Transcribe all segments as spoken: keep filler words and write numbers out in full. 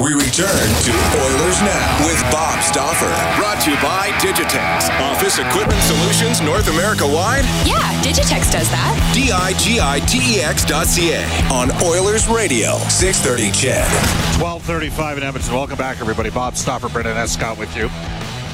We return to Oilers Now with Bob Stauffer. Brought to you by Digitex. Office Equipment Solutions North America-wide? Yeah, Digitex does that. D I G I T E X dot C A on Oilers Radio, six thirty C H E D. twelve thirty-five in Edmonton. Welcome back, everybody. Bob Stauffer, Brendan Escott with you.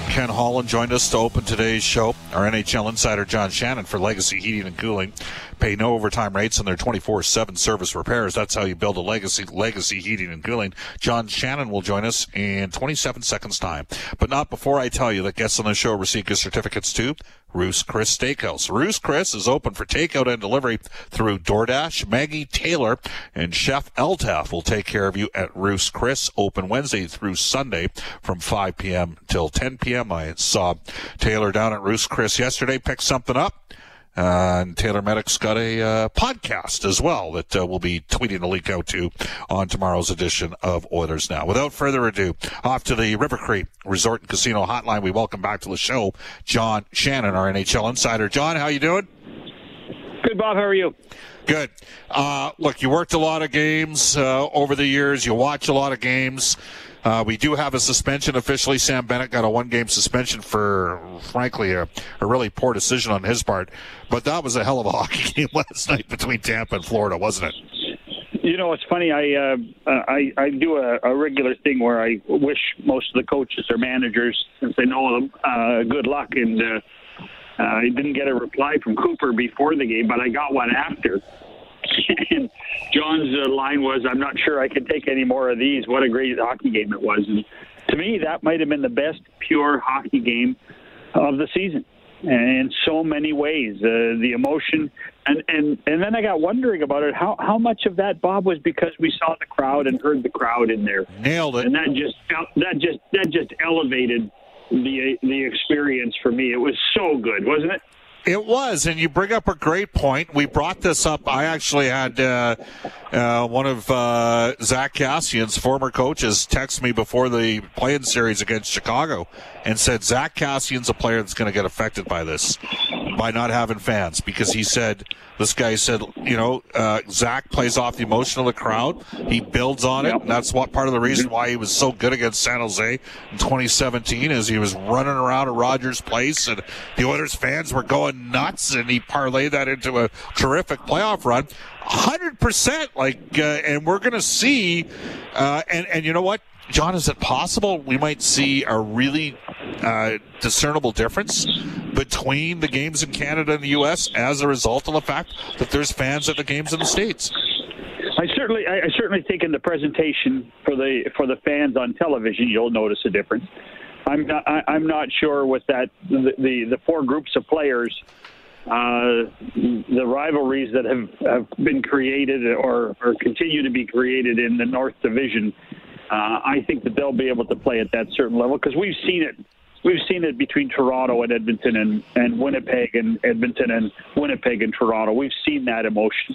Ken Holland joined us to open today's show. Our N H L insider, John Shannon, for Legacy Heating and Cooling. Pay no overtime rates on their twenty-four seven service repairs. That's how you build a legacy, Legacy Heating and Cooling. John Shannon will join us in twenty-seven seconds time. But not before I tell you that guests on the show receive gift certificates to Ruth's Chris Steakhouse. Ruth's Chris is open for takeout and delivery through DoorDash. Maggie Taylor and Chef Eltaf will take care of you at Ruth's Chris, open Wednesday through Sunday from five p.m. till ten p.m. I saw Taylor down at Ruth's Chris yesterday, picked something up. Uh, and Taylor Medick's got a uh, podcast as well that uh, we'll be tweeting a link out to on tomorrow's edition of Oilers Now. Without further ado, off to the River Cree Resort and Casino hotline. We welcome back to the show John Shannon, our N H L insider. John, how you doing? Good, Bob. How are you? Good. Uh, look, you worked a lot of games uh, over the years. You watch a lot of games. Uh, we do have a suspension officially. Sam Bennett got a one-game suspension for, frankly, a, a really poor decision on his part. But that was a hell of a hockey game last night between Tampa and Florida, wasn't it? You know, it's funny. I uh, I, I do a, a regular thing where I wish most of the coaches or managers, since they know them, uh, good luck. And uh, I didn't get a reply from Cooper before the game, but I got one after. And John's uh, line was, "I'm not sure I can take any more of these." What a great hockey game it was. And to me, that might have been the best pure hockey game of the season. And in so many ways, uh, the emotion. And, and, and then I got wondering about it, how, how much of that, Bob, was because we saw the crowd and heard the crowd in there. Nailed it. And that just that just, that just elevated the the experience for me. It was so good, wasn't it? It was, and you bring up a great point. We brought this up. I actually had uh, uh, one of uh, Zach Kassian's former coaches text me before the play-in series against Chicago and said, Zach Kassian's a player that's going to get affected by this, by not having fans, because he said, this guy said, you know, uh, Zach plays off the emotion of the crowd. He builds on it, and that's what part of the reason why he was so good against San Jose in twenty seventeen is he was running around at Rogers Place, and the Oilers fans were going nuts, and he parlayed that into a terrific playoff run. one hundred percent, like, uh, and we're going to see, uh, and, and you know what, John, is it possible we might see a really uh, discernible difference between the games in Canada and the U S as a result of the fact that there's fans at the games in the States? I certainly, I, I certainly think in the presentation for the for the fans on television, you'll notice a difference. I'm not, I'm not sure with that, the, the, the four groups of players, uh, the rivalries that have, have been created or, or continue to be created in the North Division, uh, I think that they'll be able to play at that certain level because we've seen it. We've seen it between Toronto and Edmonton and, and Winnipeg and Edmonton and Winnipeg and Toronto. We've seen that emotion.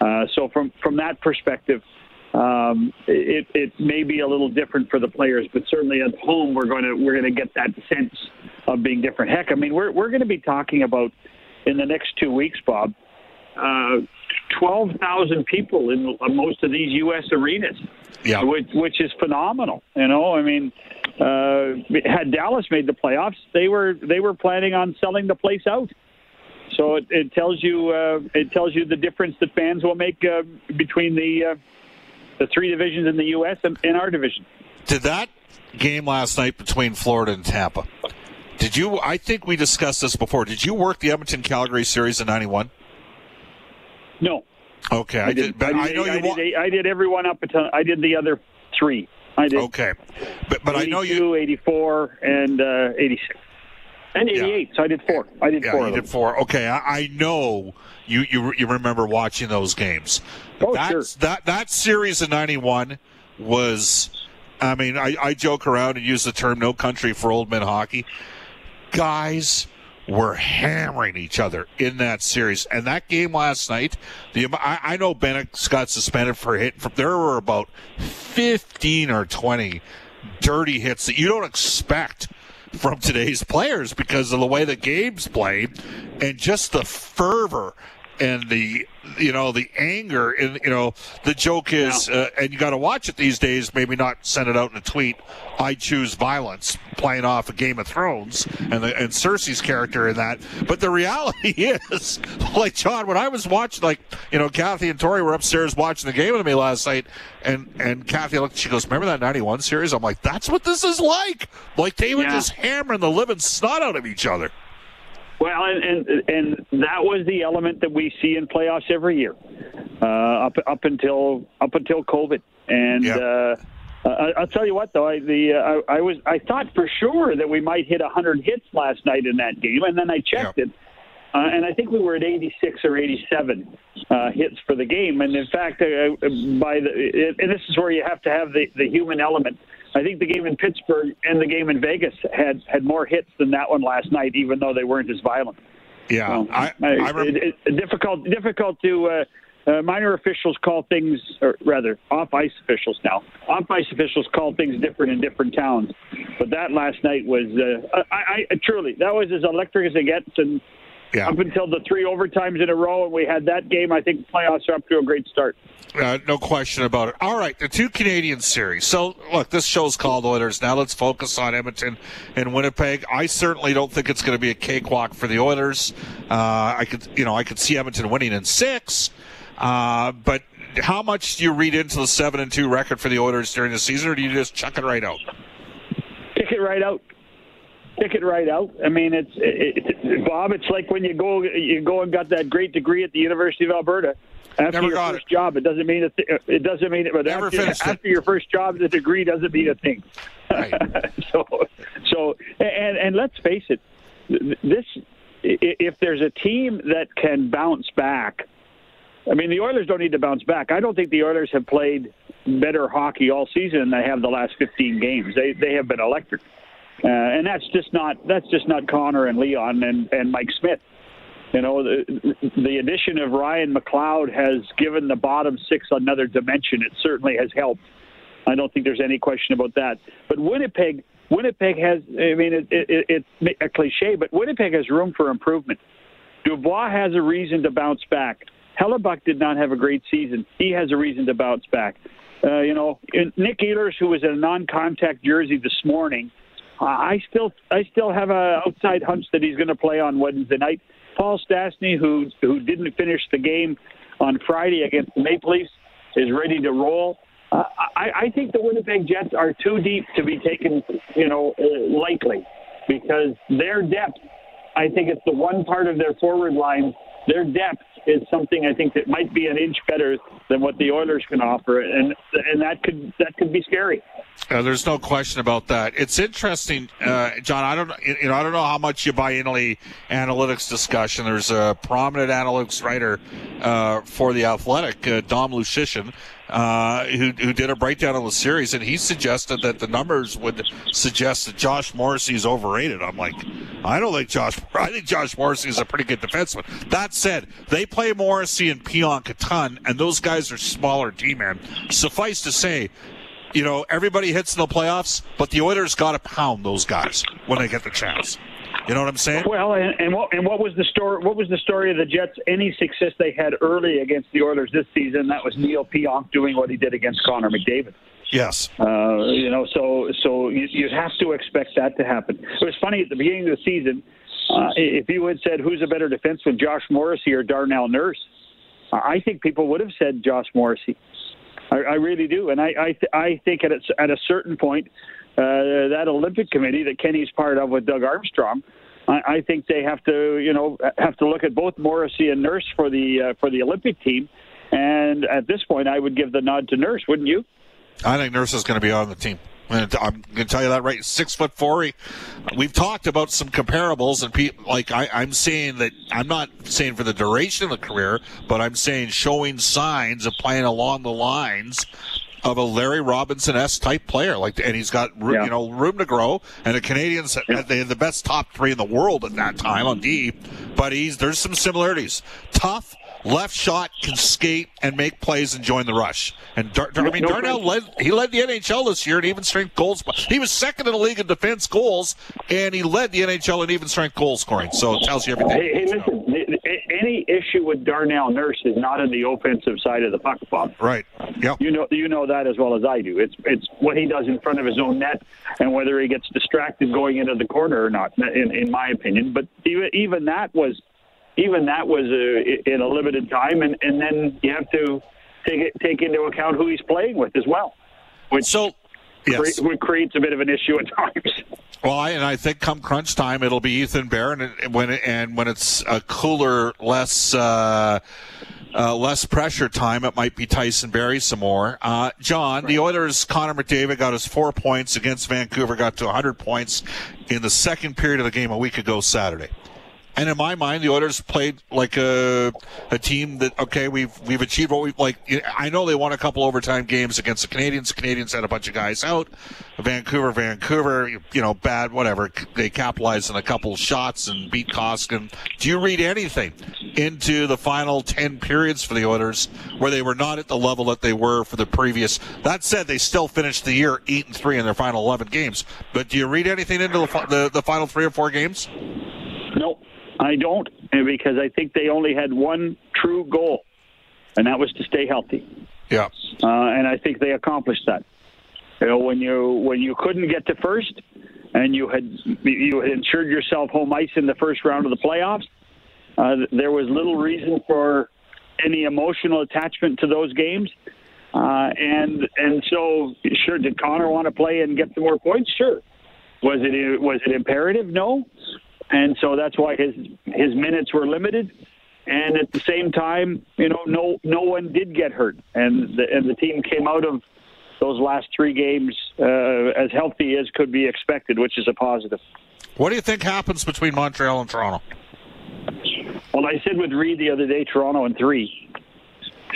Uh, so from, from that perspective, Um, it, it may be a little different for the players, but certainly at home we're going to we're going to get that sense of being different. Heck, I mean, we're we're going to be talking about in the next two weeks, Bob, uh, twelve thousand people in most of these U S arenas, yeah, which, which is phenomenal. You know, I mean, uh, had Dallas made the playoffs, they were they were planning on selling the place out. So it, it tells you uh, it tells you the difference that fans will make uh, between the. Uh, The three divisions in the U S and in our division. Did that game last night between Florida and Tampa, did you, I think we discussed this before, did you work the Edmonton-Calgary series in ninety-one? No. Okay. I, I did, did, but I, did, I know I you did, wa- I did everyone up until, I did the other three. I did. Okay. But, but I know you. eighty-four, and uh, eighty-six. And eighty-eight, yeah. So I did four. I did yeah, four. You did four. Okay, I, I know you, you you remember watching those games. Oh, That's, sure. That that series in ninety-one was, I mean, I, I joke around and use the term "no country for old men" hockey. Guys were hammering each other in that series, and that game last night. The I, I know Bennett got suspended for a hit. There were about fifteen or twenty dirty hits that you don't expect from today's players because of the way the game's played and just the fervor and the, you know, the anger. And, you know, the joke is, uh, and you got to watch it these days, maybe not send it out in a tweet, I choose violence, playing off of Game of Thrones and the, and Cersei's character in that. But the reality is, like, John, when I was watching, like, you know, Kathy and Tori were upstairs watching the game with me last night, and, and Kathy looked, she goes, remember that ninety-one series? I'm like, that's what this is like. Like, they were yeah. just hammering the living snot out of each other. Well, and, and and that was the element that we see in playoffs every year, uh, up up until up until COVID. And yep. uh, I, I'll tell you what, though, I the uh, I, I was I thought for sure that we might hit one hundred hits last night in that game, and then I checked yep. it, uh, and I think we were at eighty-six or eighty-seven uh, hits for the game. And in fact, uh, by the and this is where you have to have the, the human element. I think the game in Pittsburgh and the game in Vegas had, had more hits than that one last night, even though they weren't as violent. Yeah, so, I, I remember. It, it, difficult, difficult to uh, uh, minor officials call things, or rather, off-ice officials now. Off-ice officials call things different in different towns. But that last night was, uh, I, I truly, that was as electric as it gets. And yeah. up until the three overtimes in a row, and we had that game, I think playoffs are up to a great start. Uh, no question about it. All right, the two Canadian series. So, look, this show's called Oilers. Now let's focus on Edmonton and Winnipeg. I certainly don't think it's going to be a cakewalk for the Oilers. Uh, I could, you know, I could see Edmonton winning in six. Uh, but how much do you read into the seven and two record for the Oilers during the season, or do you just chuck it right out? Kick it right out. Pick it right out. I mean, it's it, it, Bob. It's like when you go, you go and got that great degree at the University of Alberta. After Never your got first it. job, it doesn't mean a th- it doesn't mean it. But Never after, after it. your first job, the degree doesn't mean a thing. Right. so, so, and and let's face it. This, if there's a team that can bounce back, I mean, the Oilers don't need to bounce back. I don't think the Oilers have played better hockey all season than they have the last fifteen games. They they have been electric. Uh, and that's just not that's just not Connor and Leon and, and Mike Smith. You know, the, the addition of Ryan McLeod has given the bottom six another dimension. It certainly has helped. I don't think there's any question about that. But Winnipeg, Winnipeg has. I mean, it, it, it's a cliche, but Winnipeg has room for improvement. Dubois has a reason to bounce back. Hellebuck did not have a great season. He has a reason to bounce back. Uh, you know, Nick Ehlers, who was in a non-contact jersey this morning. I still, I still have an outside hunch that he's going to play on Wednesday night. Paul Stastny, who who didn't finish the game on Friday against the Maple Leafs, is ready to roll. Uh, I, I think the Winnipeg Jets are too deep to be taken, you know, lightly, because their depth. I think it's the one part of their forward line. Their depth is something I think that might be an inch better than what the Oilers can offer, and and that could that could be scary. Uh, there's no question about that. It's interesting, uh, John. I don't you know I don't know how much you buy into the analytics discussion. There's a prominent analytics writer uh, for The Athletic, uh, Dom Lushchin, uh, who who did a breakdown of the series, and he suggested that the numbers would suggest that Josh Morrissey is overrated. I'm like, I don't think Josh. I think Josh Morrissey is a pretty good defenseman. That said, they play Morrissey and Pionk a ton, and those guys are smaller D-men. Suffice to say, you know, everybody hits in the playoffs, but the Oilers got to pound those guys when they get the chance. You know what I'm saying? Well, and, and what and what was the story? What was the story of the Jets? Any success they had early against the Oilers this season, that was Neil Pionk doing what he did against Connor McDavid. Yes. Uh, you know, so so you, you have to expect that to happen. It was funny at the beginning of the season. Uh, if you had said who's a better defenseman, Josh Morrissey or Darnell Nurse, I think people would have said Josh Morrissey. I, I really do, and I I, th- I think at a, at a certain point, uh, that Olympic committee that Kenny's part of with Doug Armstrong, I, I think they have to you know have to look at both Morrissey and Nurse for the uh, for the Olympic team, and at this point, I would give the nod to Nurse, wouldn't you? I think Nurse is going to be on the team. I'm going to tell you that right. Six foot four. We've talked about some comparables, and people, like I, I'm saying that I'm not saying for the duration of the career, but I'm saying showing signs of playing along the lines of a Larry Robinson-esque type player. Like, and he's got yeah. you know room to grow. And the Canadians, yeah. they had the best top three in the world at that time on D. But he's there's some similarities. Tough, left shot, can skate and make plays and join the rush. And Dar- Dar- I mean, no, Darnell led, he led the N H L this year in even strength goals. He was second in the league in defense goals, and he led the N H L in even strength goal scoring. So it tells you everything. Hey, hey listen, the, the, any issue with Darnell Nurse is not in the offensive side of the puck, Bob. Right. Yep. You know, you know that as well as I do. It's it's what he does in front of his own net and whether he gets distracted going into the corner or not. In in my opinion, but even even that was. Even that was a, in a limited time, and, and then you have to take it, take into account who he's playing with as well, which so, yes. cre- creates a bit of an issue at times. Well, I, and I think come crunch time, it'll be Ethan Barron, and when it, and when it's a cooler, less uh, uh, less pressure time, it might be Tyson Berry some more. Uh, John, right. The Oilers' Connor McDavid got his four points against Vancouver, got to one hundred points in the second period of the game a week ago Saturday. And in my mind, the Oilers played like a a team that, okay, we've we've achieved what we've, like, I know they won a couple overtime games against the Canadians. The Canadians had a bunch of guys out. Vancouver, Vancouver, you know, bad, whatever. They capitalized on a couple shots and beat Koskinen. Do you read anything into the final ten periods for the Oilers where they were not at the level that they were for the previous? That said, they still finished the year eight and three in their final eleven games. But do you read anything into the the, the final three or four games? Nope. I don't, because I think they only had one true goal, and that was to stay healthy. Yeah. Uh, and I think they accomplished that. You know, when you when you couldn't get to first, and you had you had ensured yourself home ice in the first round of the playoffs, uh, there was little reason for any emotional attachment to those games. Uh, and and so, sure, did Connor want to play and get some more points? Sure. Was it was it imperative? No. And so that's why his his minutes were limited, and at the same time, you know, no no one did get hurt, and the, and the team came out of those last three games uh, as healthy as could be expected, which is a positive. What do you think happens between Montreal and Toronto? Well, I said with Reed the other day, Toronto in three.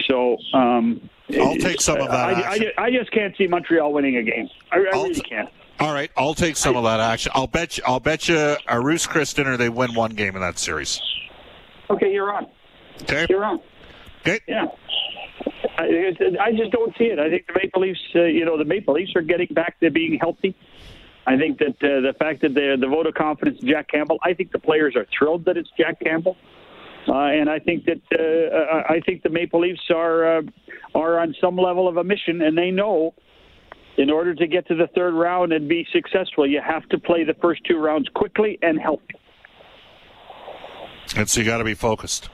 So um, I'll take some of that. I, I, I just can't see Montreal winning a game. I, I really t- can't. All right, I'll take some of that action. I'll bet you, I'll bet you a Ruth's Chris dinner they win one game in that series. Okay, you're on. Okay. You're on. Okay. Yeah. I, I just don't see it. I think the Maple Leafs, uh, you know, the Maple Leafs are getting back to being healthy. I think that uh, the fact that the the vote of confidence in Jack Campbell, I think the players are thrilled that it's Jack Campbell. Uh, and I think that uh, I think the Maple Leafs are uh, are on some level of a mission, and they know in order to get to the third round and be successful, you have to play the first two rounds quickly and healthy. And so you got to be focused.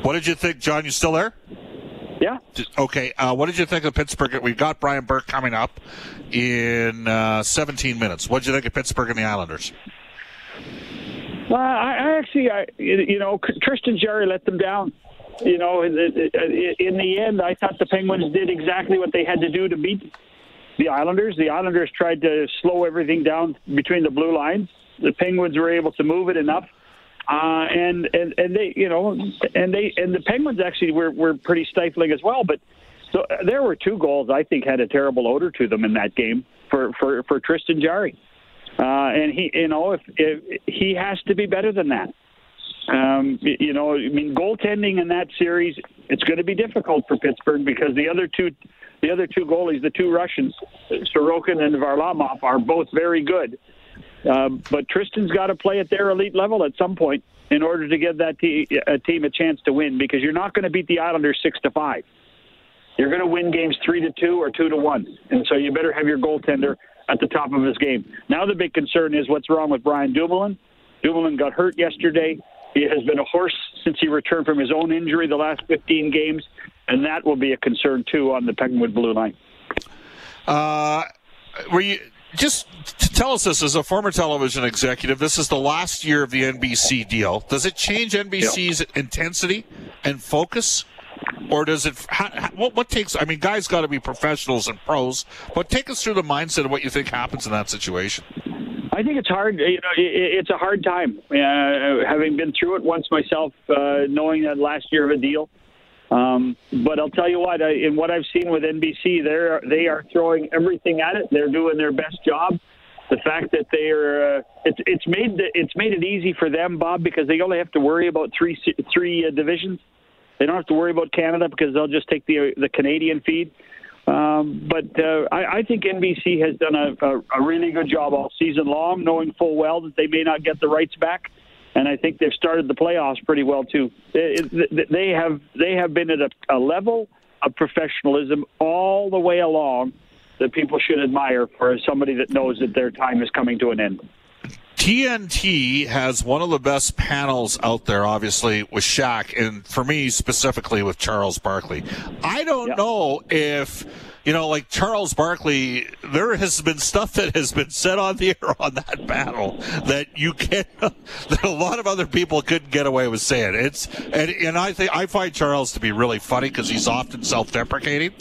What did you think, John? You still there? Yeah. Okay. Uh, what did you think of Pittsburgh? We've got Brian Burke coming up in uh, seventeen minutes. What did you think of Pittsburgh and the Islanders? Well, I, I actually, I, you know, Tristan Jarry let them down. You know, in the end, I thought the Penguins did exactly what they had to do to beat the Islanders. The Islanders tried to slow everything down between the blue lines. The Penguins were able to move it enough, uh, and and and they, you know, and they and the Penguins actually were were pretty stifling as well. But so there were two goals I think had a terrible odor to them in that game for for, for Tristan Jarry, uh, and he, you know, if, if he has to be better than that. Um, you know, I mean, goaltending in that series, it's going to be difficult for Pittsburgh because the other two, the other two goalies, the two Russians, Sorokin and Varlamov, are both very good. Um, but Tristan's got to play at their elite level at some point in order to give that te- a team a chance to win, because you're not going to beat the Islanders six to five. You're going to win games three to two or two to one, and so you better have your goaltender at the top of his game. Now the big concern is what's wrong with Brian Dumoulin. Dumoulin got hurt yesterday. He has been a horse since he returned from his own injury the last fifteen games, and that will be a concern, too, on the Penguin blue line. Uh, were you, just tell us this, as a former television executive, this is the last year of the N B C deal. Does it change N B C's yeah. intensity and focus, or does it – what, what takes – I mean, guys got to be professionals and pros, but take us through the mindset of what you think happens in that situation. I think it's hard. You know, it's a hard time. Uh, having been through it once myself, uh, knowing that last year of a deal. Um, but I'll tell you what. I, in what I've seen with N B C, they they are throwing everything at it. They're doing their best job, the fact that they are uh, it's it's made the, it's made it easy for them, Bob, because they only have to worry about three three uh, divisions. They don't have to worry about Canada because they'll just take the uh, the Canadian feed. Um, but uh, I, I think N B C has done a, a, a really good job all season long, knowing full well that they may not get the rights back. And I think they've started the playoffs pretty well too. They, they have they have been at a, a level of professionalism all the way along that people should admire for somebody that knows that their time is coming to an end. T N T has one of the best panels out there, obviously, with Shaq, and for me specifically with Charles Barkley. I don't yeah. know if, you know, like Charles Barkley, there has been stuff that has been said on the air on that battle that you can't, that a lot of other people couldn't get away with saying. It's and, and I think I find Charles to be really funny because he's often self-deprecating.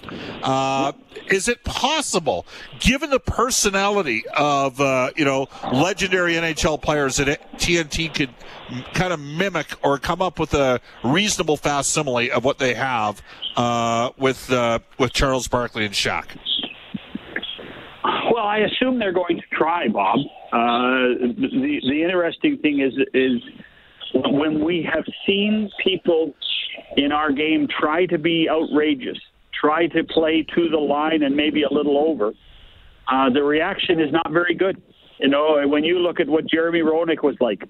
Uh, is it possible, given the personality of uh, you know legendary N H L players, that T N T could kind of mimic or come up with a reasonable facsimile of what they have uh, with uh, with Charles Barkley and Shaq? Well, I assume they're going to try, Bob. Uh, the the interesting thing is is when we have seen people in our game try to be outrageous, try to play to the line and maybe a little over, uh, the reaction is not very good. You know, when you look at what Jeremy Roenick was like,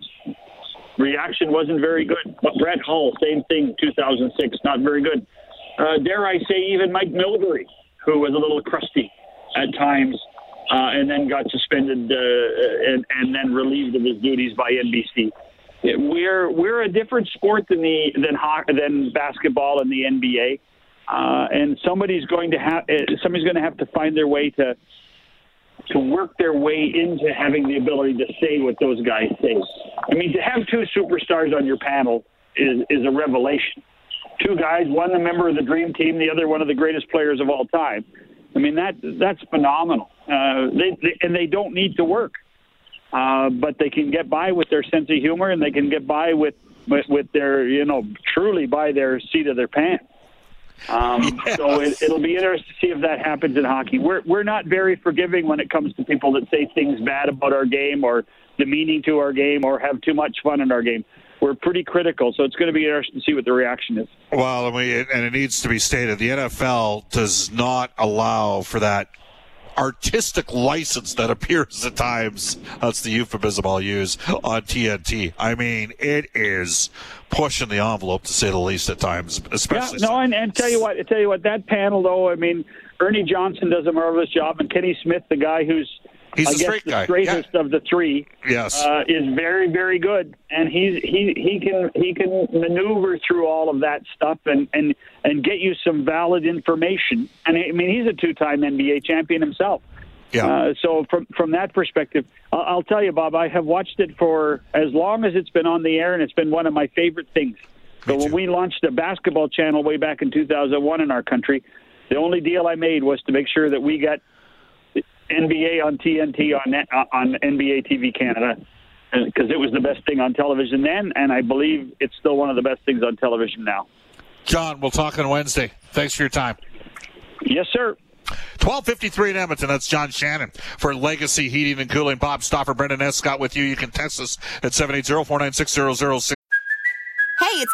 reaction wasn't very good. But Brett Hull, same thing, two thousand six, not very good. Uh, dare I say even Mike Milbury, who was a little crusty at times uh, and then got suspended uh, and, and then relieved of his duties by N B C. We're we're a different sport than the than hockey, than basketball and the N B A. Uh, and somebody's going to have somebody's going to have to find their way to to work their way into having the ability to say what those guys say. I mean, to have two superstars on your panel is is a revelation. Two guys, one a member of the Dream Team, the other one of the greatest players of all time. I mean, that that's phenomenal. Uh, they, they and they don't need to work, uh, but they can get by with their sense of humor, and they can get by with with, with their you know truly by their seat of their pants. Um, yes. So it, it'll be interesting to see if that happens in hockey. We're we're not very forgiving when it comes to people that say things bad about our game or demeaning to our game or have too much fun in our game. We're pretty critical, so it's going to be interesting to see what the reaction is. Well, and we and it needs to be stated, the N F L does not allow for that artistic license that appears at times, that's the euphemism I'll use, on T N T. I mean, it is pushing the envelope, to say the least, at times. Especially yeah, no, and, and tell you what, tell you what, that panel, though, I mean, Ernie Johnson does a marvelous job, and Kenny Smith, the guy who's, he's I guess, straight the guy. straightest yeah. of the three, yes. uh, is very, very good, and he's, he he can he can maneuver through all of that stuff and, and, and get you some valid information. And I mean, he's a two-time N B A champion himself. Yeah. Uh, so from from that perspective, I'll, I'll tell you, Bob, I have watched it for as long as it's been on the air, and it's been one of my favorite things. So when we launched the basketball channel way back in two thousand one in our country, the only deal I made was to make sure that we got N B A on T N T on on N B A T V Canada, because it was the best thing on television then, and I believe it's still one of the best things on television now. John, we'll talk on Wednesday. Thanks for your time. Yes, sir. twelve fifty-three in Edmonton. That's John Shannon for Legacy Heating and Cooling. Bob Stauffer, Brendan Escott with you. You can text us at seven eight zero, four nine six, zero zero six. Hey, it's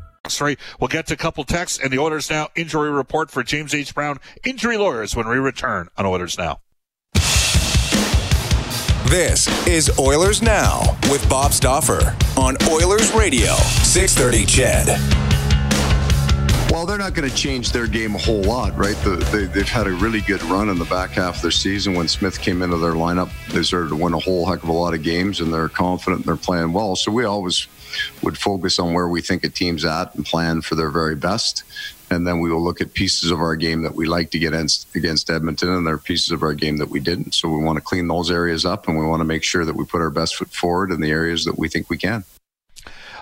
We'll get to a couple texts and the Oilers Now injury report for James H. Brown Injury Lawyers when we return on Oilers Now. This is Oilers Now with Bob Stauffer on Oilers Radio, six thirty C H E D. Well, they're not going to change their game a whole lot, right? The, they, they've had a really good run in the back half of their season. When Smith came into their lineup, they started to win a whole heck of a lot of games, and they're confident and they're playing well. So we always would focus on where we think a team's at and plan for their very best. and then we will look at pieces of our game that we like to get against, against Edmonton, and there are pieces of our game that we didn't. So we want to clean those areas up, and we want to make sure that we put our best foot forward in the areas that we think we can.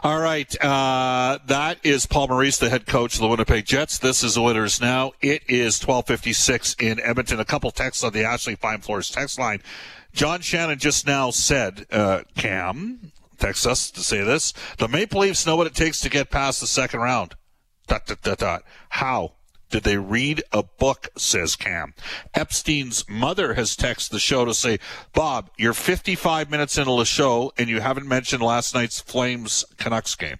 All right, uh, that is Paul Maurice, the head coach of the Winnipeg Jets. This is Oilers Now. It is twelve fifty-six in Edmonton. A couple texts on the Ashley Fine Floors text line. John Shannon just now said, uh, Cam, text us to say this, the Maple Leafs know what it takes to get past the second round. Dot, dot, dot, dot. How? Did they read a book, says Cam. Epstein's mother has texted the show to say, Bob, you're fifty-five minutes into the show, and you haven't mentioned last night's Flames-Canucks game.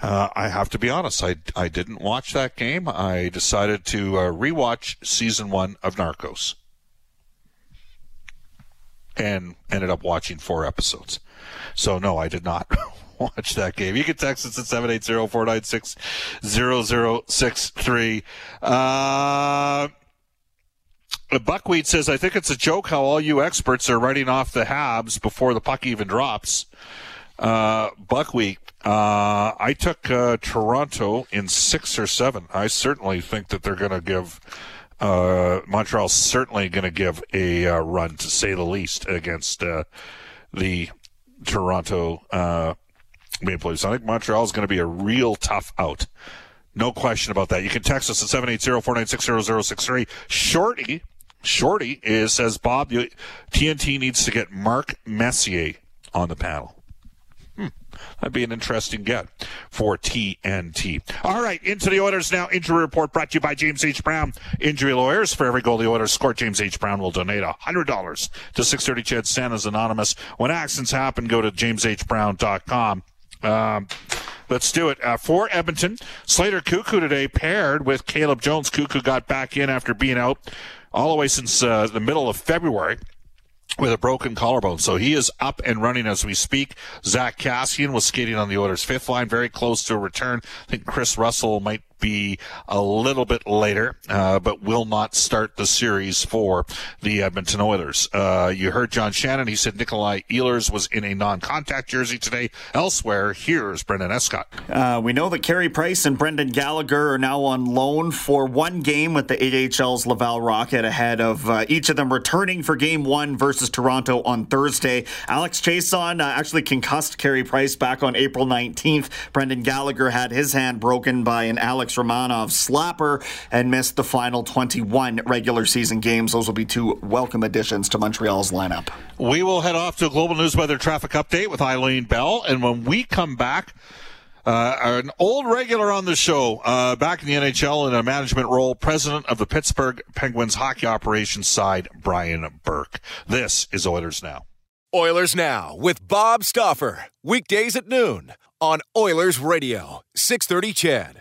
Uh, I have to be honest, I, I didn't watch that game. I decided to uh, rewatch season one of Narcos and ended up watching four episodes. So, no, I did not watch that game. You can text us at seven eight zero, four nine six, zero zero six three. Uh, Buckwheat says, I think it's a joke how all you experts are writing off the Habs before the puck even drops. Uh, Buckwheat, uh, I took uh, Toronto in six or seven. I certainly think that they're going to give uh, – Montreal's certainly going to give a uh, run, to say the least, against uh, the Toronto uh Maple Leafs. I think Montreal is going to be a real tough out. No question about that. You can text us at seven eight zero, four nine six, zero zero six three. Shorty, Shorty is, says, Bob, you, T N T needs to get Mark Messier on the panel. Hmm. That'd be an interesting get for T N T. All right, into the Oilers Now. Injury report brought to you by James H. Brown. Injury lawyers, for every goal the Oilers score, James H. Brown will donate one hundred dollars to six thirty Chad Santa's Anonymous. When accidents happen, go to james h brown dot com. Um, let's do it. Uh, for Edmonton, Slater Cuckoo today paired with Caleb Jones. Cuckoo got back in after being out all the way since uh, the middle of February with a broken collarbone. So he is up and running as we speak. Zach Kassian was skating on the Oilers' fifth line, very close to a return. I think Chris Russell might be a little bit later, uh, but will not start the series for the Edmonton Oilers. Uh, you heard John Shannon. He said Nikolai Ehlers was in a non-contact jersey today. Elsewhere, here's Brendan Escott. Uh, we know that Carey Price and Brendan Gallagher are now on loan for one game with the A H L's Laval Rocket ahead of uh, each of them returning for game one versus Toronto on Thursday. Alex Chason uh, actually concussed Carey Price back on April nineteenth. Brendan Gallagher had his hand broken by an Alex Romanov slapper and missed the final twenty-one regular season games. Those will be two welcome additions to Montreal's lineup. We will head off to a Global News Weather Traffic Update with Eileen Bell, and when we come back, uh, an old regular on the show, uh, back in the N H L in a management role, president of the Pittsburgh Penguins hockey operations side, Brian Burke. This is Oilers Now. Oilers Now with Bob Stauffer, weekdays at noon on Oilers Radio, six thirty C H E D.